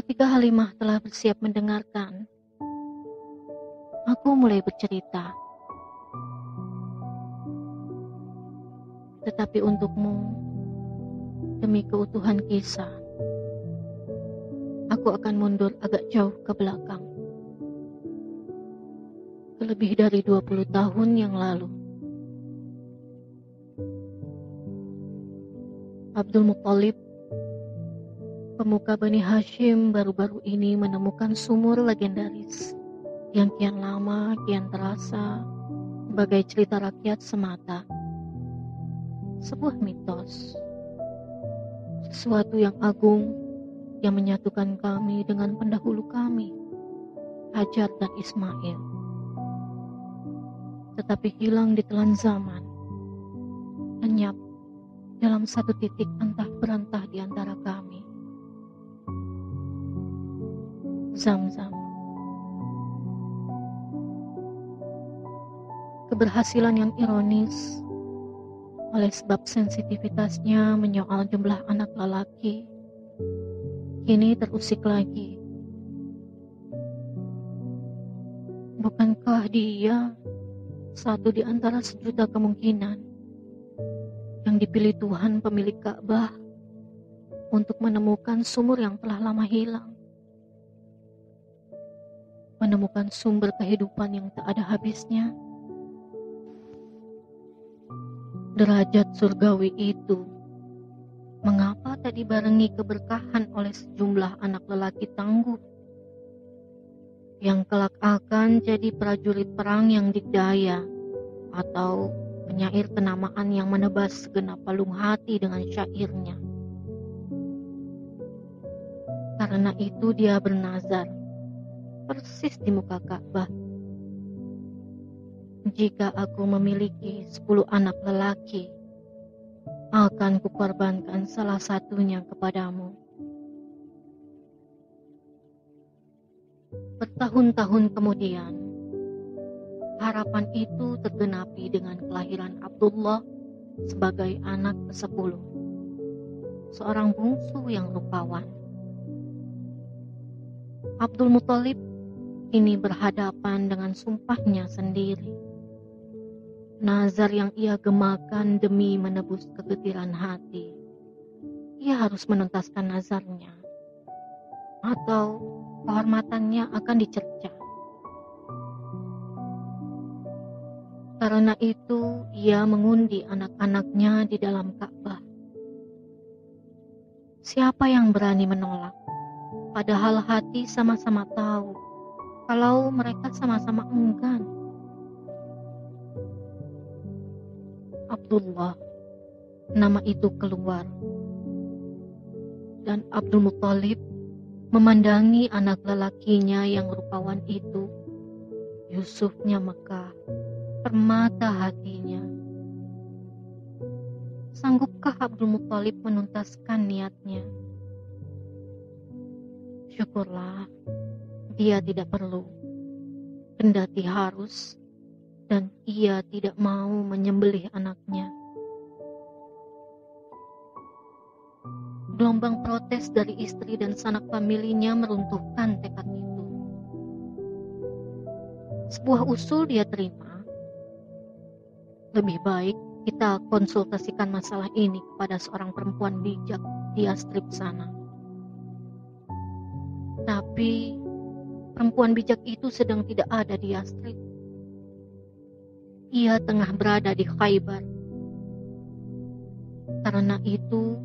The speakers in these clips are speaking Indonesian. Ketika Halimah telah bersiap mendengarkan, aku mulai bercerita. Tetapi untukmu, demi keutuhan kisah, aku akan mundur agak jauh ke belakang. Lebih dari 20 tahun yang lalu, Abdul Muttalib, pemuka Bani Hashim, baru-baru ini menemukan sumur legendaris yang kian lama kian terasa sebagai cerita rakyat semata, sebuah mitos, sesuatu yang agung yang menyatukan kami dengan pendahulu kami, Hajar dan Ismail, tetapi hilang ditelan zaman, lenyap dalam satu titik antah berantah di antara kami. Zam-zam. Keberhasilan yang ironis oleh sebab sensitivitasnya menyoal jumlah anak lelaki kini terusik lagi. Bukankah dia satu di antara sejuta kemungkinan yang dipilih Tuhan pemilik Ka'bah untuk menemukan sumur yang telah lama hilang, menemukan sumber kehidupan yang tak ada habisnya? Derajat surgawi itu mengapa tak dibarengi keberkahan oleh sejumlah anak lelaki tangguh yang kelak akan jadi prajurit perang yang dikdaya atau penyair kenamaan yang menebas segenap palung hati dengan syairnya? Karena itu dia bernazar persis di muka Ka'bah, jika aku memiliki 10 anak lelaki, akan kukorbankan salah satunya kepadamu. Bertahun-tahun kemudian, harapan itu tergenapi dengan kelahiran Abdullah sebagai anak ke-10, seorang bungsu yang rupawan. Abdul Muttalib kini berhadapan dengan sumpahnya sendiri, nazar yang ia gemakan demi menebus kegetiran hati. Ia harus menuntaskan nazarnya, atau kehormatannya akan dicerca. Karena itu ia mengundi anak-anaknya di dalam Ka'bah. Siapa yang berani menolak? Padahal hati sama-sama tahu kalau mereka sama-sama enggan. Abdullah, nama itu keluar, dan Abdul Muttalib memandangi anak lelakinya yang rupawan itu, Yusufnya Mekah, permata hatinya. Sanggupkah Abdul Muttalib menuntaskan niatnya? Syukurlah, dia tidak perlu, kendati harus, dan ia tidak mau menyembelih anaknya. Gelombang protes dari istri dan sanak familinya meruntuhkan tekad itu. Sebuah usul dia terima. Lebih baik kita konsultasikan masalah ini kepada seorang perempuan bijak di Yathrib sana. Tapi perempuan bijak itu sedang tidak ada di Yathrib. Ia tengah berada di Khaibar. Karena itu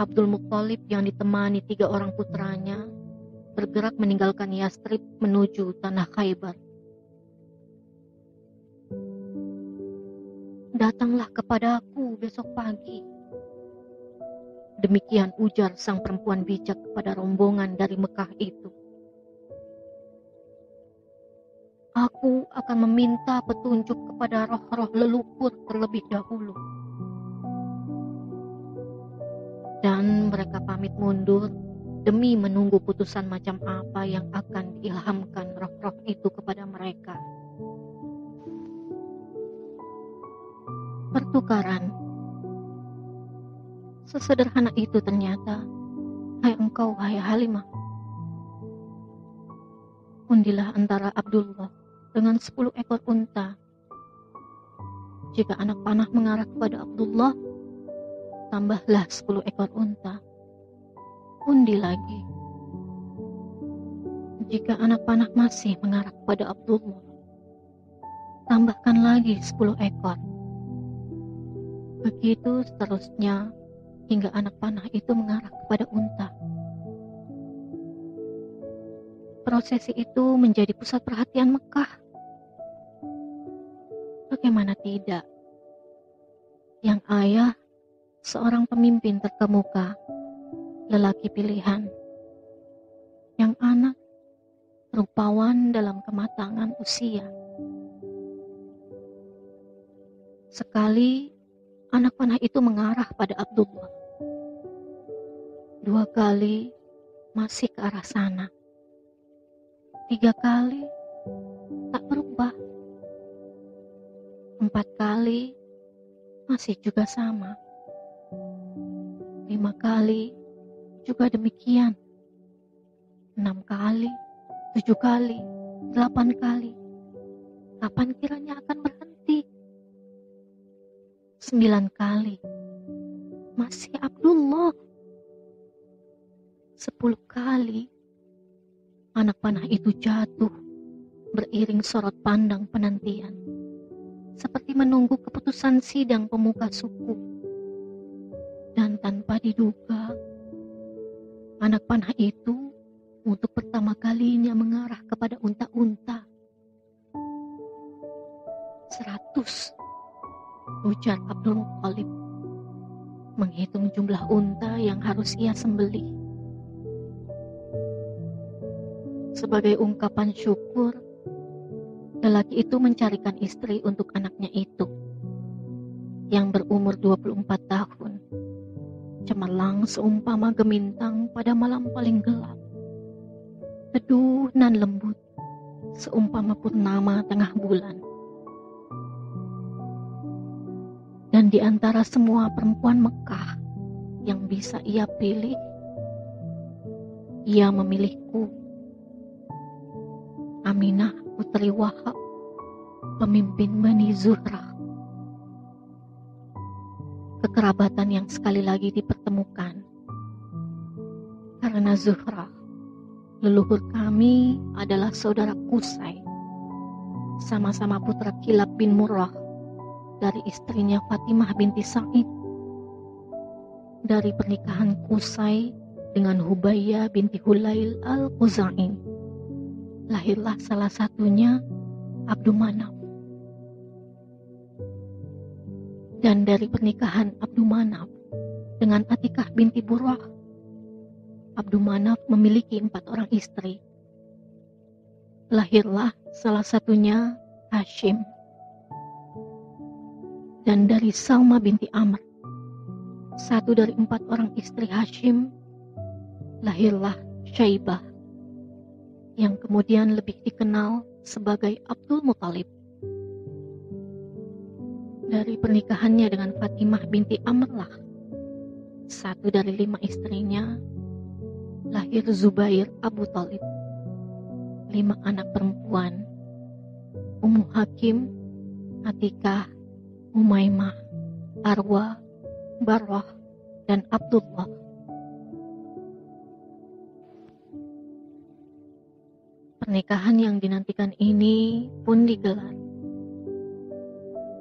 Abdul Muttalib yang ditemani 3 orang putranya bergerak meninggalkan Yathrib menuju tanah Khaibar. Datanglah kepadaku besok pagi. Demikian ujar sang perempuan bijak kepada rombongan dari Mekah itu. Aku akan meminta petunjuk kepada roh-roh leluhur terlebih dahulu. Dan mereka pamit mundur demi menunggu putusan macam apa yang akan diilhamkan roh-roh itu kepada mereka. Pertukaran. Sesederhana itu ternyata. Hai engkau engkau, wahai Halimah? Undilah antara Abdullah dengan 10 ekor unta. Jika anak panah mengarah kepada Abdullah, tambahlah 10 ekor unta. Undi lagi. Jika anak panah masih mengarah kepada Abdullah, tambahkan lagi 10 ekor. Begitu seterusnya hingga anak panah itu mengarah kepada unta. Prosesi itu menjadi pusat perhatian Mekah. Bagaimana tidak? Yang ayah, seorang pemimpin terkemuka, lelaki pilihan. Yang anak, rupawan dalam kematangan usia. Sekali, anak panah itu mengarah pada Abdullah. 2 kali, masih ke arah sana. 3 kali, tak berubah. 4 kali, masih juga sama. 5 kali, juga demikian. 6 kali, 7 kali, 8 kali. Kapan kiranya akan berhenti? 9 kali, masih Abdullah. 10 kali, anak panah itu jatuh, beriring sorot pandang penantian, seperti menunggu keputusan sidang pemuka suku. Dan tanpa diduga, anak panah itu untuk pertama kalinya mengarah kepada unta-unta. 100, ujar Abdul Muttalib, menghitung jumlah unta yang harus ia sembelih. Sebagai ungkapan syukur, lelaki itu mencarikan istri untuk anaknya itu, yang berumur 24 tahun, cemerlang seumpama gemintang pada malam paling gelap, teduh nan lembut, seumpama purnama tengah bulan. Dan di antara semua perempuan Mekah yang bisa ia pilih, ia memilihku, Aminah, putri Wahab, pemimpin Bani Zuhrah. Kekerabatan yang sekali lagi dipertemukan, karena Zuhrah, leluhur kami, adalah saudara Kusai, sama-sama putra Kilab bin Murrah, dari istrinya Fatimah binti Sa'id. Dari pernikahan Kusai dengan Hubaya binti Hulail al-Kuza'in, lahirlah salah satunya, Abdu Manaf. Dan dari pernikahan Abdu Manaf dengan Atikah binti Burwa, Abdu Manaf memiliki 4 orang istri. Lahirlah salah satunya, Hashim. Dan dari Salma binti Amr, 1 dari 4 orang istri Hashim, lahirlah Syaibah, yang kemudian lebih dikenal sebagai Abdul Muttalib. Dari pernikahannya dengan Fatimah binti Amrlah, 1 dari 5 istrinya, lahir Zubair Abu Talib. 5 anak perempuan, Ummu Hakim, Atikah, Umaymah, Arwa, Barwah, dan Abdullah. Pernikahan yang dinantikan ini pun digelar.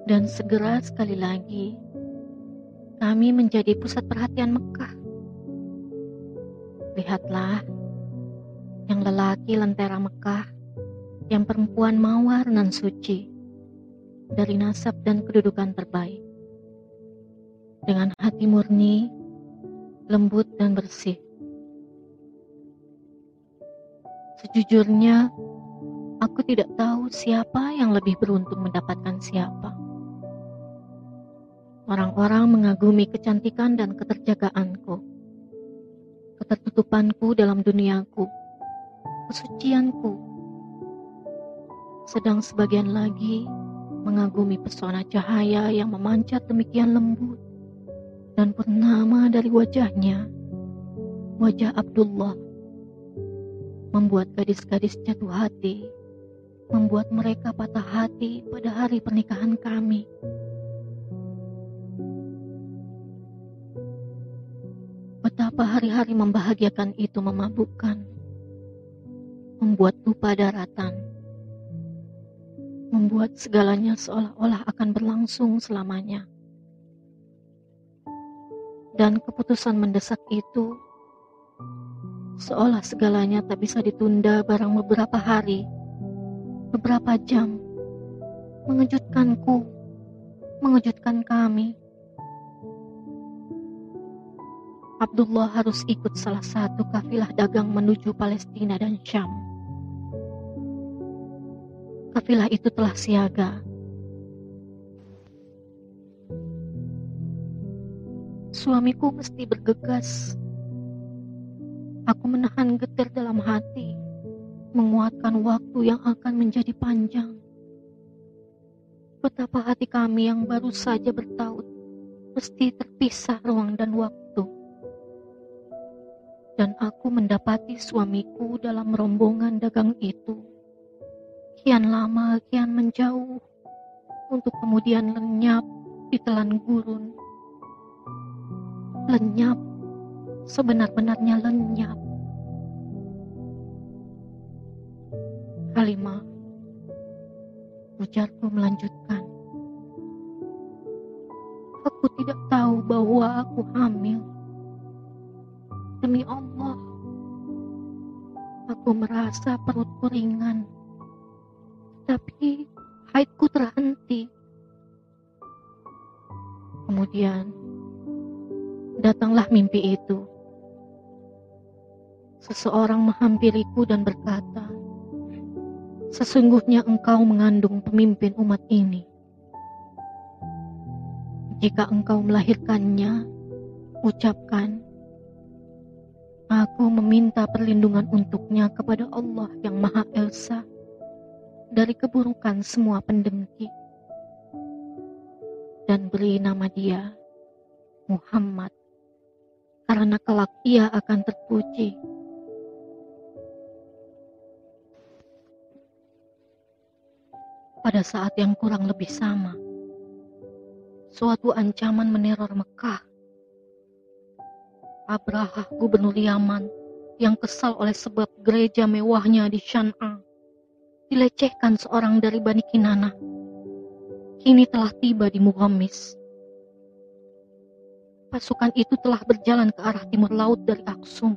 Dan segera sekali lagi, kami menjadi pusat perhatian Mekah. Lihatlah, yang lelaki lentera Mekah, yang perempuan mawar nan suci, dari nasab dan kedudukan terbaik. Dengan hati murni, lembut dan bersih. Sejujurnya, aku tidak tahu siapa yang lebih beruntung mendapatkan siapa. Orang-orang mengagumi kecantikan dan keterjagaanku, ketertutupanku dalam duniaku, kesucianku. Sedang sebagian lagi mengagumi pesona cahaya yang memancar demikian lembut dan purnama dari wajahnya, Wajah Abdullah membuat gadis-gadis jatuh hati, membuat mereka patah hati pada hari pernikahan kami. Betapa hari-hari membahagiakan itu memabukkan, membuat lupa daratan, membuat segalanya seolah-olah akan berlangsung selamanya. Dan keputusan mendesak itu seolah segalanya tak bisa ditunda barang beberapa hari, beberapa jam, mengejutkanku, mengejutkan kami. Abdullah harus ikut salah satu kafilah dagang menuju Palestina dan Syam. Kafilah itu telah siaga. Suamiku mesti bergegas. Aku menahan getir dalam hati, menguatkan waktu yang akan menjadi panjang. Betapa hati kami yang baru saja bertaut, mesti terpisah ruang dan waktu. Dan aku mendapati suamiku dalam rombongan dagang itu. Kian lama, kian menjauh, untuk kemudian lenyap ditelan gurun. Lenyap, sebenar-benarnya lenyap. Halimah, ujarku melanjutkan, aku tidak tahu bahwa aku hamil. Demi Allah, aku merasa perutku ringan, tapi haidku terhenti. Kemudian datanglah mimpi itu. Seseorang menghampiriku dan berkata, sesungguhnya engkau mengandung pemimpin umat ini. Jika engkau melahirkannya, ucapkan, aku meminta perlindungan untuknya kepada Allah yang Maha Esa dari keburukan semua pendengki. Dan beri nama dia Muhammad, karena kelak ia akan terpuji. Pada saat yang kurang lebih sama, suatu ancaman meneror Mekah. Abraha, gubernur Yaman, yang kesal oleh sebab gereja mewahnya di Syan'a dilecehkan seorang dari Bani Kinanah, kini telah tiba di Mughammis. Pasukan itu telah berjalan ke arah timur laut dari Aksum,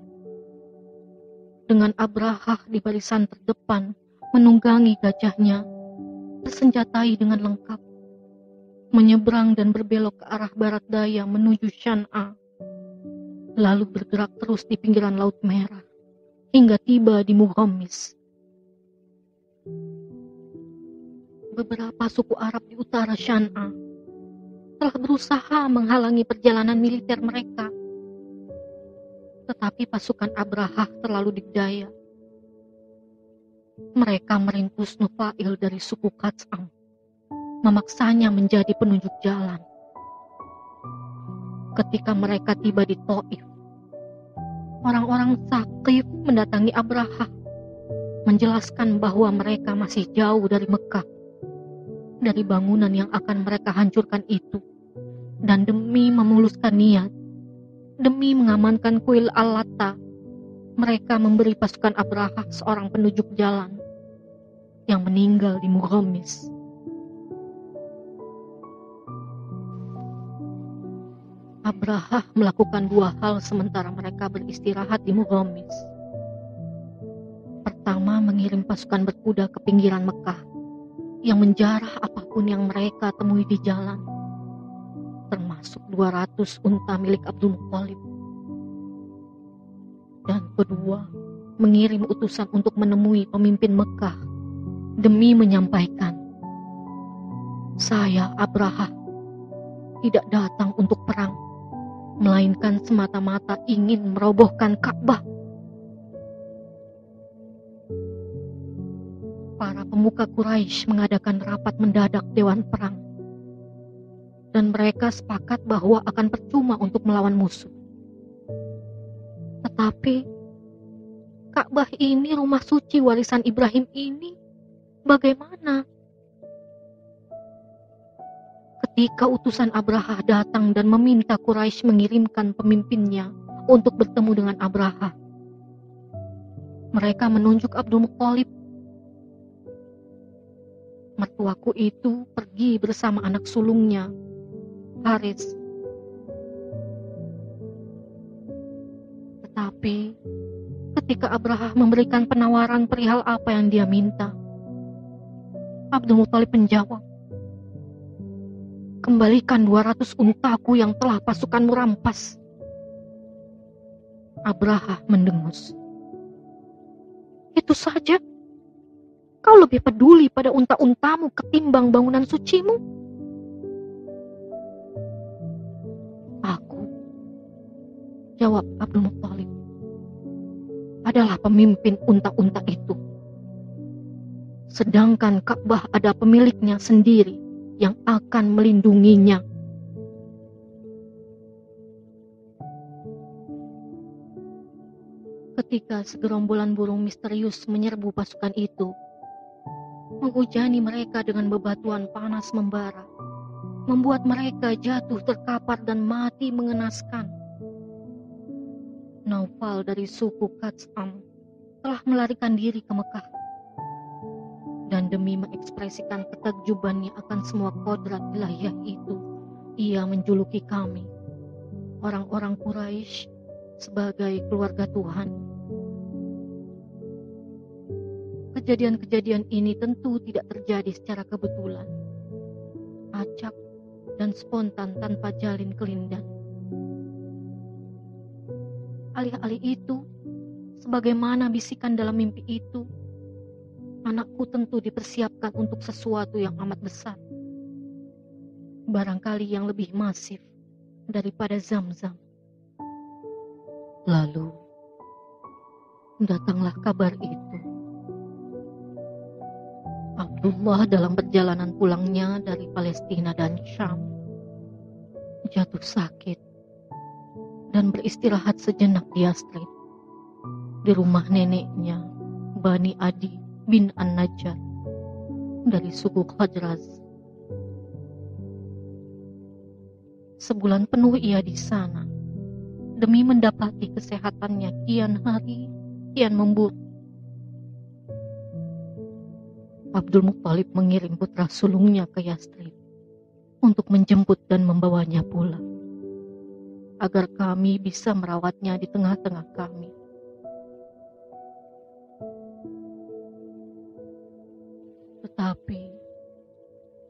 dengan Abraha di barisan terdepan menunggangi gajahnya, tersenjatai dengan lengkap, menyeberang dan berbelok ke arah barat daya menuju Syan'a, lalu bergerak terus di pinggiran Laut Merah hingga tiba di Mughammis. Beberapa suku Arab di utara Syan'a telah berusaha menghalangi perjalanan militer mereka, tetapi pasukan Abraha terlalu digdaya. Mereka meringkus Nufail dari suku Kats'am, memaksanya menjadi penunjuk jalan. Ketika mereka tiba di Taif, orang-orang Saqif mendatangi Abraha, menjelaskan bahwa mereka masih jauh dari Mekah, dari bangunan yang akan mereka hancurkan itu, dan demi memuluskan niat, demi mengamankan kuil Al-Latta, mereka memberi pasukan Abraha seorang penunjuk jalan yang meninggal di Mughammis. Abraha melakukan dua hal sementara mereka beristirahat di Mughammis. Pertama, mengirim pasukan berkuda ke pinggiran Mekah yang menjarah apapun yang mereka temui di jalan, termasuk 200 unta milik Abdul Muttalib. Dan kedua, mengirim utusan untuk menemui pemimpin Mekah demi menyampaikan, saya Abraha tidak datang untuk perang, melainkan semata-mata ingin merobohkan Ka'bah. Para pemuka Quraisy mengadakan rapat mendadak Dewan Perang, dan mereka sepakat bahwa akan percuma untuk melawan musuh. Tetapi Ka'bah ini, rumah suci warisan Ibrahim ini, bagaimana? Ketika utusan Abraha datang dan meminta Quraisy mengirimkan pemimpinnya untuk bertemu dengan Abraha, mereka menunjuk Abdul Muttalib. Mertuaku itu pergi bersama anak sulungnya, Haris. Tetapi ketika Abraha memberikan penawaran perihal apa yang dia minta, Abdul Muttalib menjawab, "Kembalikan 200 untaku yang telah pasukanmu rampas." Abraha mendengus. "Itu saja? Kau lebih peduli pada unta-untamu ketimbang bangunan sucimu?" "Aku," jawab Abdul Muttalib, "adalah pemimpin unta-unta itu. Sedangkan Ka'bah ada pemiliknya sendiri yang akan melindunginya." Ketika segerombolan burung misterius menyerbu pasukan itu, menghujani mereka dengan bebatuan panas membara, membuat mereka jatuh terkapar dan mati mengenaskan. Naufal dari suku Katsam telah melarikan diri ke Mekah, dan demi mengekspresikan ketakjubannya akan semua kodrat wilayah itu, ia menjuluki kami, orang-orang Quraisy, sebagai keluarga Tuhan. Kejadian-kejadian ini tentu tidak terjadi secara kebetulan, acak dan spontan tanpa jalin kelindan. Alih-alih itu, sebagaimana bisikan dalam mimpi itu, anakku tentu dipersiapkan untuk sesuatu yang amat besar, barangkali yang lebih masif daripada Zam-zam. Lalu datanglah kabar itu. Abdullah dalam perjalanan pulangnya dari Palestina dan Syam jatuh sakit dan beristirahat sejenak di Yathrib, di rumah neneknya Bani Adi bin An-Najjar dari suku Hajar. Sebulan penuh ia di sana demi mendapati kesehatannya kian hari kian memburuk. Abdul Muttalib mengirim putra sulungnya ke Yathrib untuk menjemput dan membawanya pulang, agar kami bisa merawatnya di tengah-tengah kami. Tetapi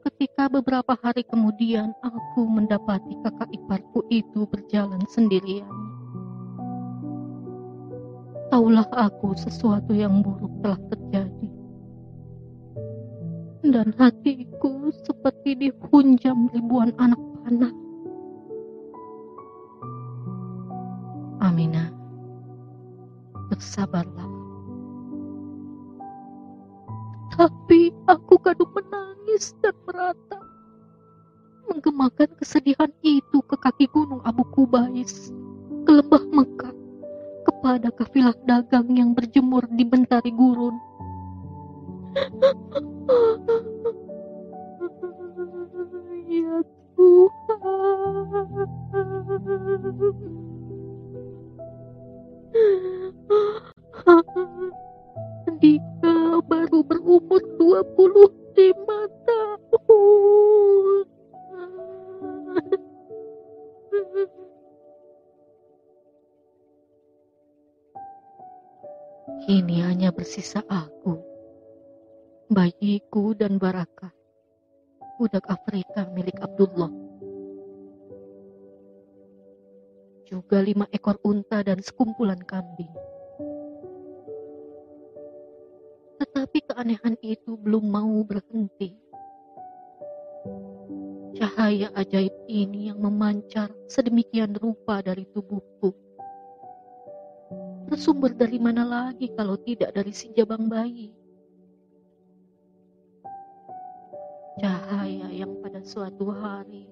ketika beberapa hari kemudian aku mendapati kakak iparku itu berjalan sendirian, taulah aku sesuatu yang buruk telah terjadi. Dan hatiku seperti dihunjam ribuan anak panah. Aminah, bersabarlah. Tapi aku kadung menangis dan merata, menggemakan kesedihan itu ke kaki gunung Abu Kubais, ke lembah Mekah, kepada kafilah dagang yang berjemur di bentari gurun. Ya Tuhan, Dika baru berumur 25 tahun. Kini hanya bersisa aku, bayiku dan Barakah, budak Afrika milik Abdullah, juga 5 ekor unta dan sekumpulan kambing. Tetapi keanehan itu belum mau berhenti. Cahaya ajaib ini yang memancar sedemikian rupa dari tubuhku, bersumber dari mana lagi kalau tidak dari si jabang bayi? Cahaya yang pada suatu hari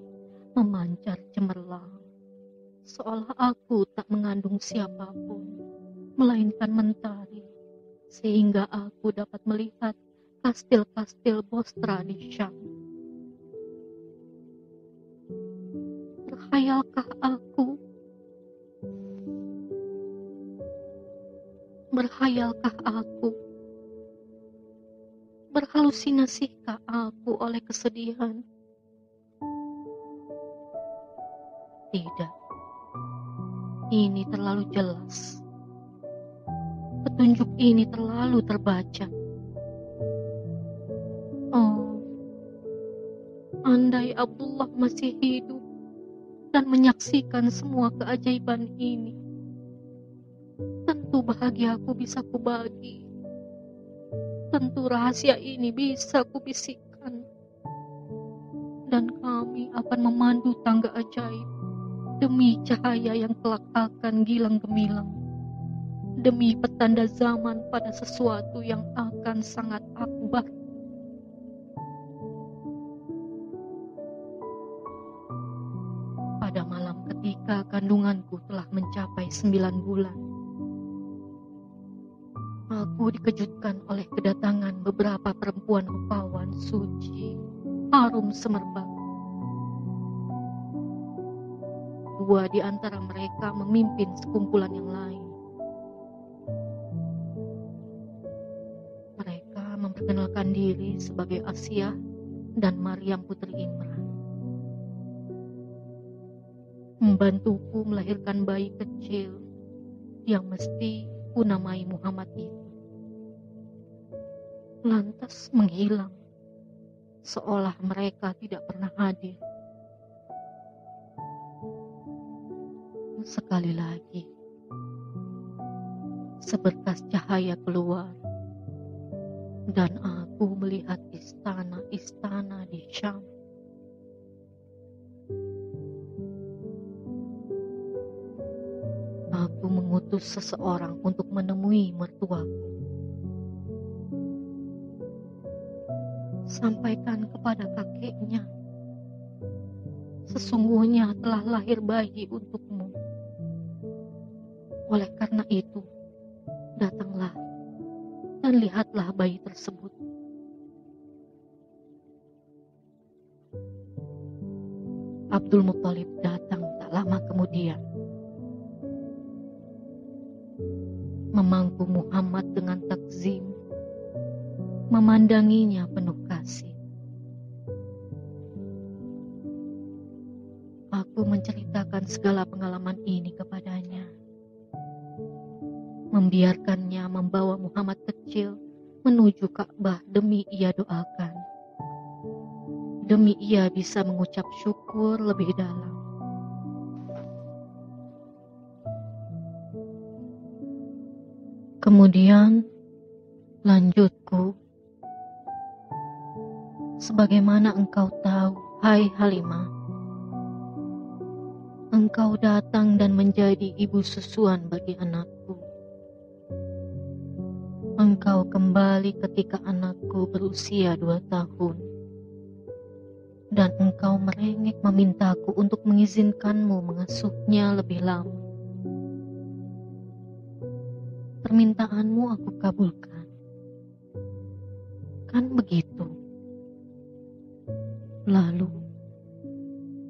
memancar cemerlang seolah aku tak mengandung siapapun, melainkan mentari, sehingga aku dapat melihat kastil-kastil Bostra di Syam. Berkhayalkah aku? Berkhayalkah aku? Berhalusinasihkah aku oleh kesedihan? Tidak. Ini terlalu jelas. Petunjuk ini terlalu terbaca. Oh, andai Abdullah masih hidup dan menyaksikan semua keajaiban ini, tentu bahagiaku bisa kubagi. Tentu rahasia ini bisa kubisikkan. Dan kami akan memandu tangga ajaib demi cahaya yang kelak akan gilang gemilang, demi petanda zaman pada sesuatu yang akan sangat akbar. Pada malam ketika kandunganku telah mencapai 9 bulan, aku dikejutkan oleh kedatangan beberapa perempuan rupawan suci, harum semerbak. 2 di antara mereka memimpin sekumpulan yang lain. Memperkenalkan diri sebagai Asia dan Maryam putri Imran, membantuku melahirkan bayi kecil yang mesti kunamai Muhammad itu, lantas menghilang seolah mereka tidak pernah hadir. Sekali lagi seberkas cahaya keluar, dan aku melihat istana-istana di Syam. Aku mengutus seseorang untuk menemui mertuaku. Sampaikan kepada kakeknya, sesungguhnya telah lahir bayi untukmu. Oleh karena itu, datanglah dan lihatlah bayi tersebut. Abdul Muttalib datang tak lama kemudian, memangku Muhammad dengan takzim, memandanginya penuh kasih. Aku menceritakan segala pengalaman ini kepadanya, membiarkannya membawa Muhammad kecil menuju Ka'bah demi ia doakan, demi ia bisa mengucap syukur lebih dalam. Kemudian lanjutku, sebagaimana engkau tahu, hai Halimah, engkau datang dan menjadi ibu susuan bagi anakku. Engkau kembali ketika anakku berusia 2 tahun, dan engkau merengek memintaku untuk mengizinkanmu mengasuhnya lebih lama. Permintaanmu aku kabulkan, kan begitu? Lalu,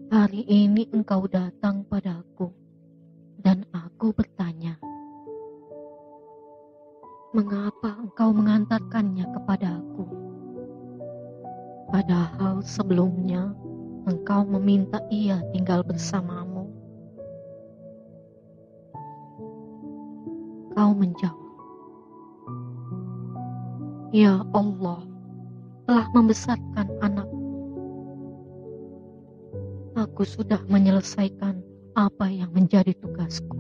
hari ini engkau datang padaku, dan aku bertanya, mengapa engkau mengantarkannya kepadaku? Padahal sebelumnya engkau meminta ia tinggal bersamamu. Kau menjawab, ya Allah telah membesarkan anakku. Aku sudah menyelesaikan apa yang menjadi tugasku.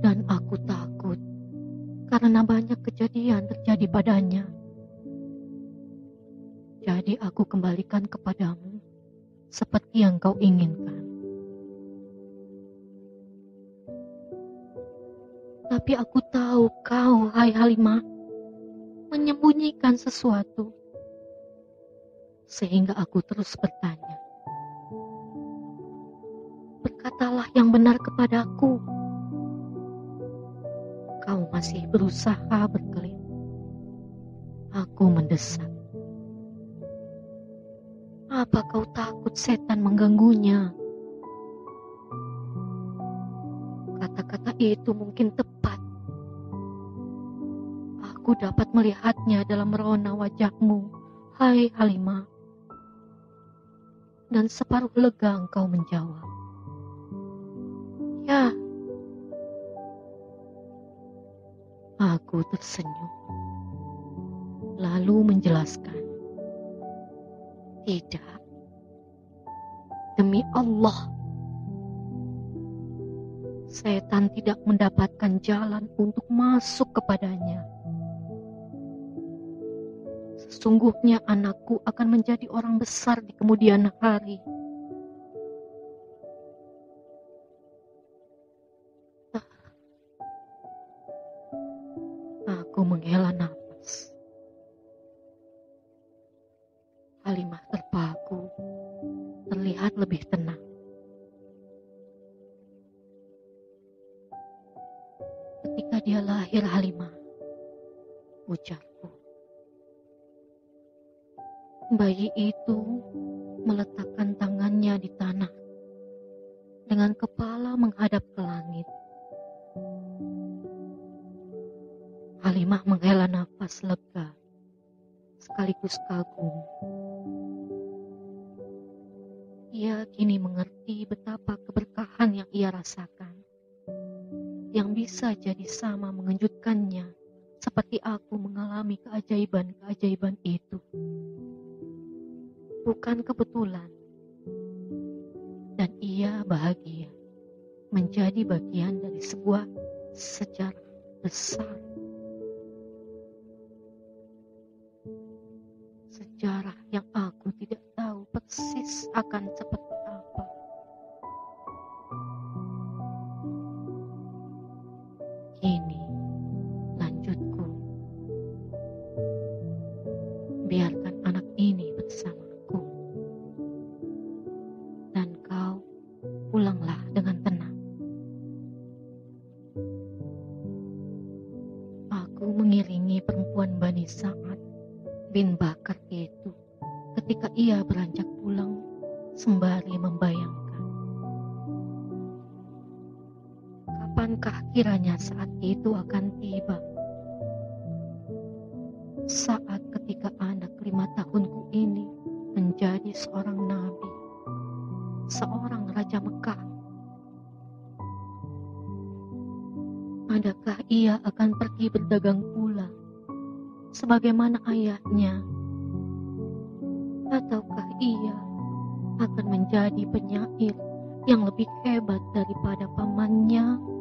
Dan aku takut karena banyak kejadian terjadi padanya. Jadi aku kembalikan kepadamu seperti yang kau inginkan. Tapi aku tahu kau, hai Halimah, menyembunyikan sesuatu. Sehingga aku terus bertanya, Allah yang benar kepadaku. Kau masih berusaha berkelit. Aku mendesak. Apa kau takut setan mengganggunya? Kata-kata itu mungkin tepat. Aku dapat melihatnya dalam merona wajahmu, hai Halimah. Dan separuh lega engkau menjawab, ya. Aku tersenyum, lalu menjelaskan, tidak, demi Allah, setan tidak mendapatkan jalan untuk masuk kepadanya. Sesungguhnya anakku akan menjadi orang besar di kemudian hari. Aku menghela nafas. Halimah terpaku, terlihat lebih tenang. Ketika dia lahir, Halimah, ujarku, bayi itu meletakkan tangannya di tanah dengan kepala menghadap ke langit. Halimah menghela nafas lega sekaligus kagum. Ia kini mengerti betapa keberkahan yang ia rasakan, yang bisa jadi sama mengejutkannya seperti aku mengalami keajaiban-keajaiban itu. Bukan kebetulan, dan ia bahagia menjadi bagian dari sebuah sejarah besar. Sejarah yang aku tidak tahu persis akan seperti apa. Kini, lanjutku, biarkan anak ini bersama. Bani Sa'ad bin Bakar itu ketika ia beranjak pulang sembari membayangkan, kapankah kiranya saat itu akan tiba, saat ketika anak 5 tahunku ini menjadi seorang nabi, seorang raja Mekah. Adakah ia akan pergi berdagang pula sebagaimana ayahnya, ataukah ia akan menjadi penyair yang lebih hebat daripada pamannya?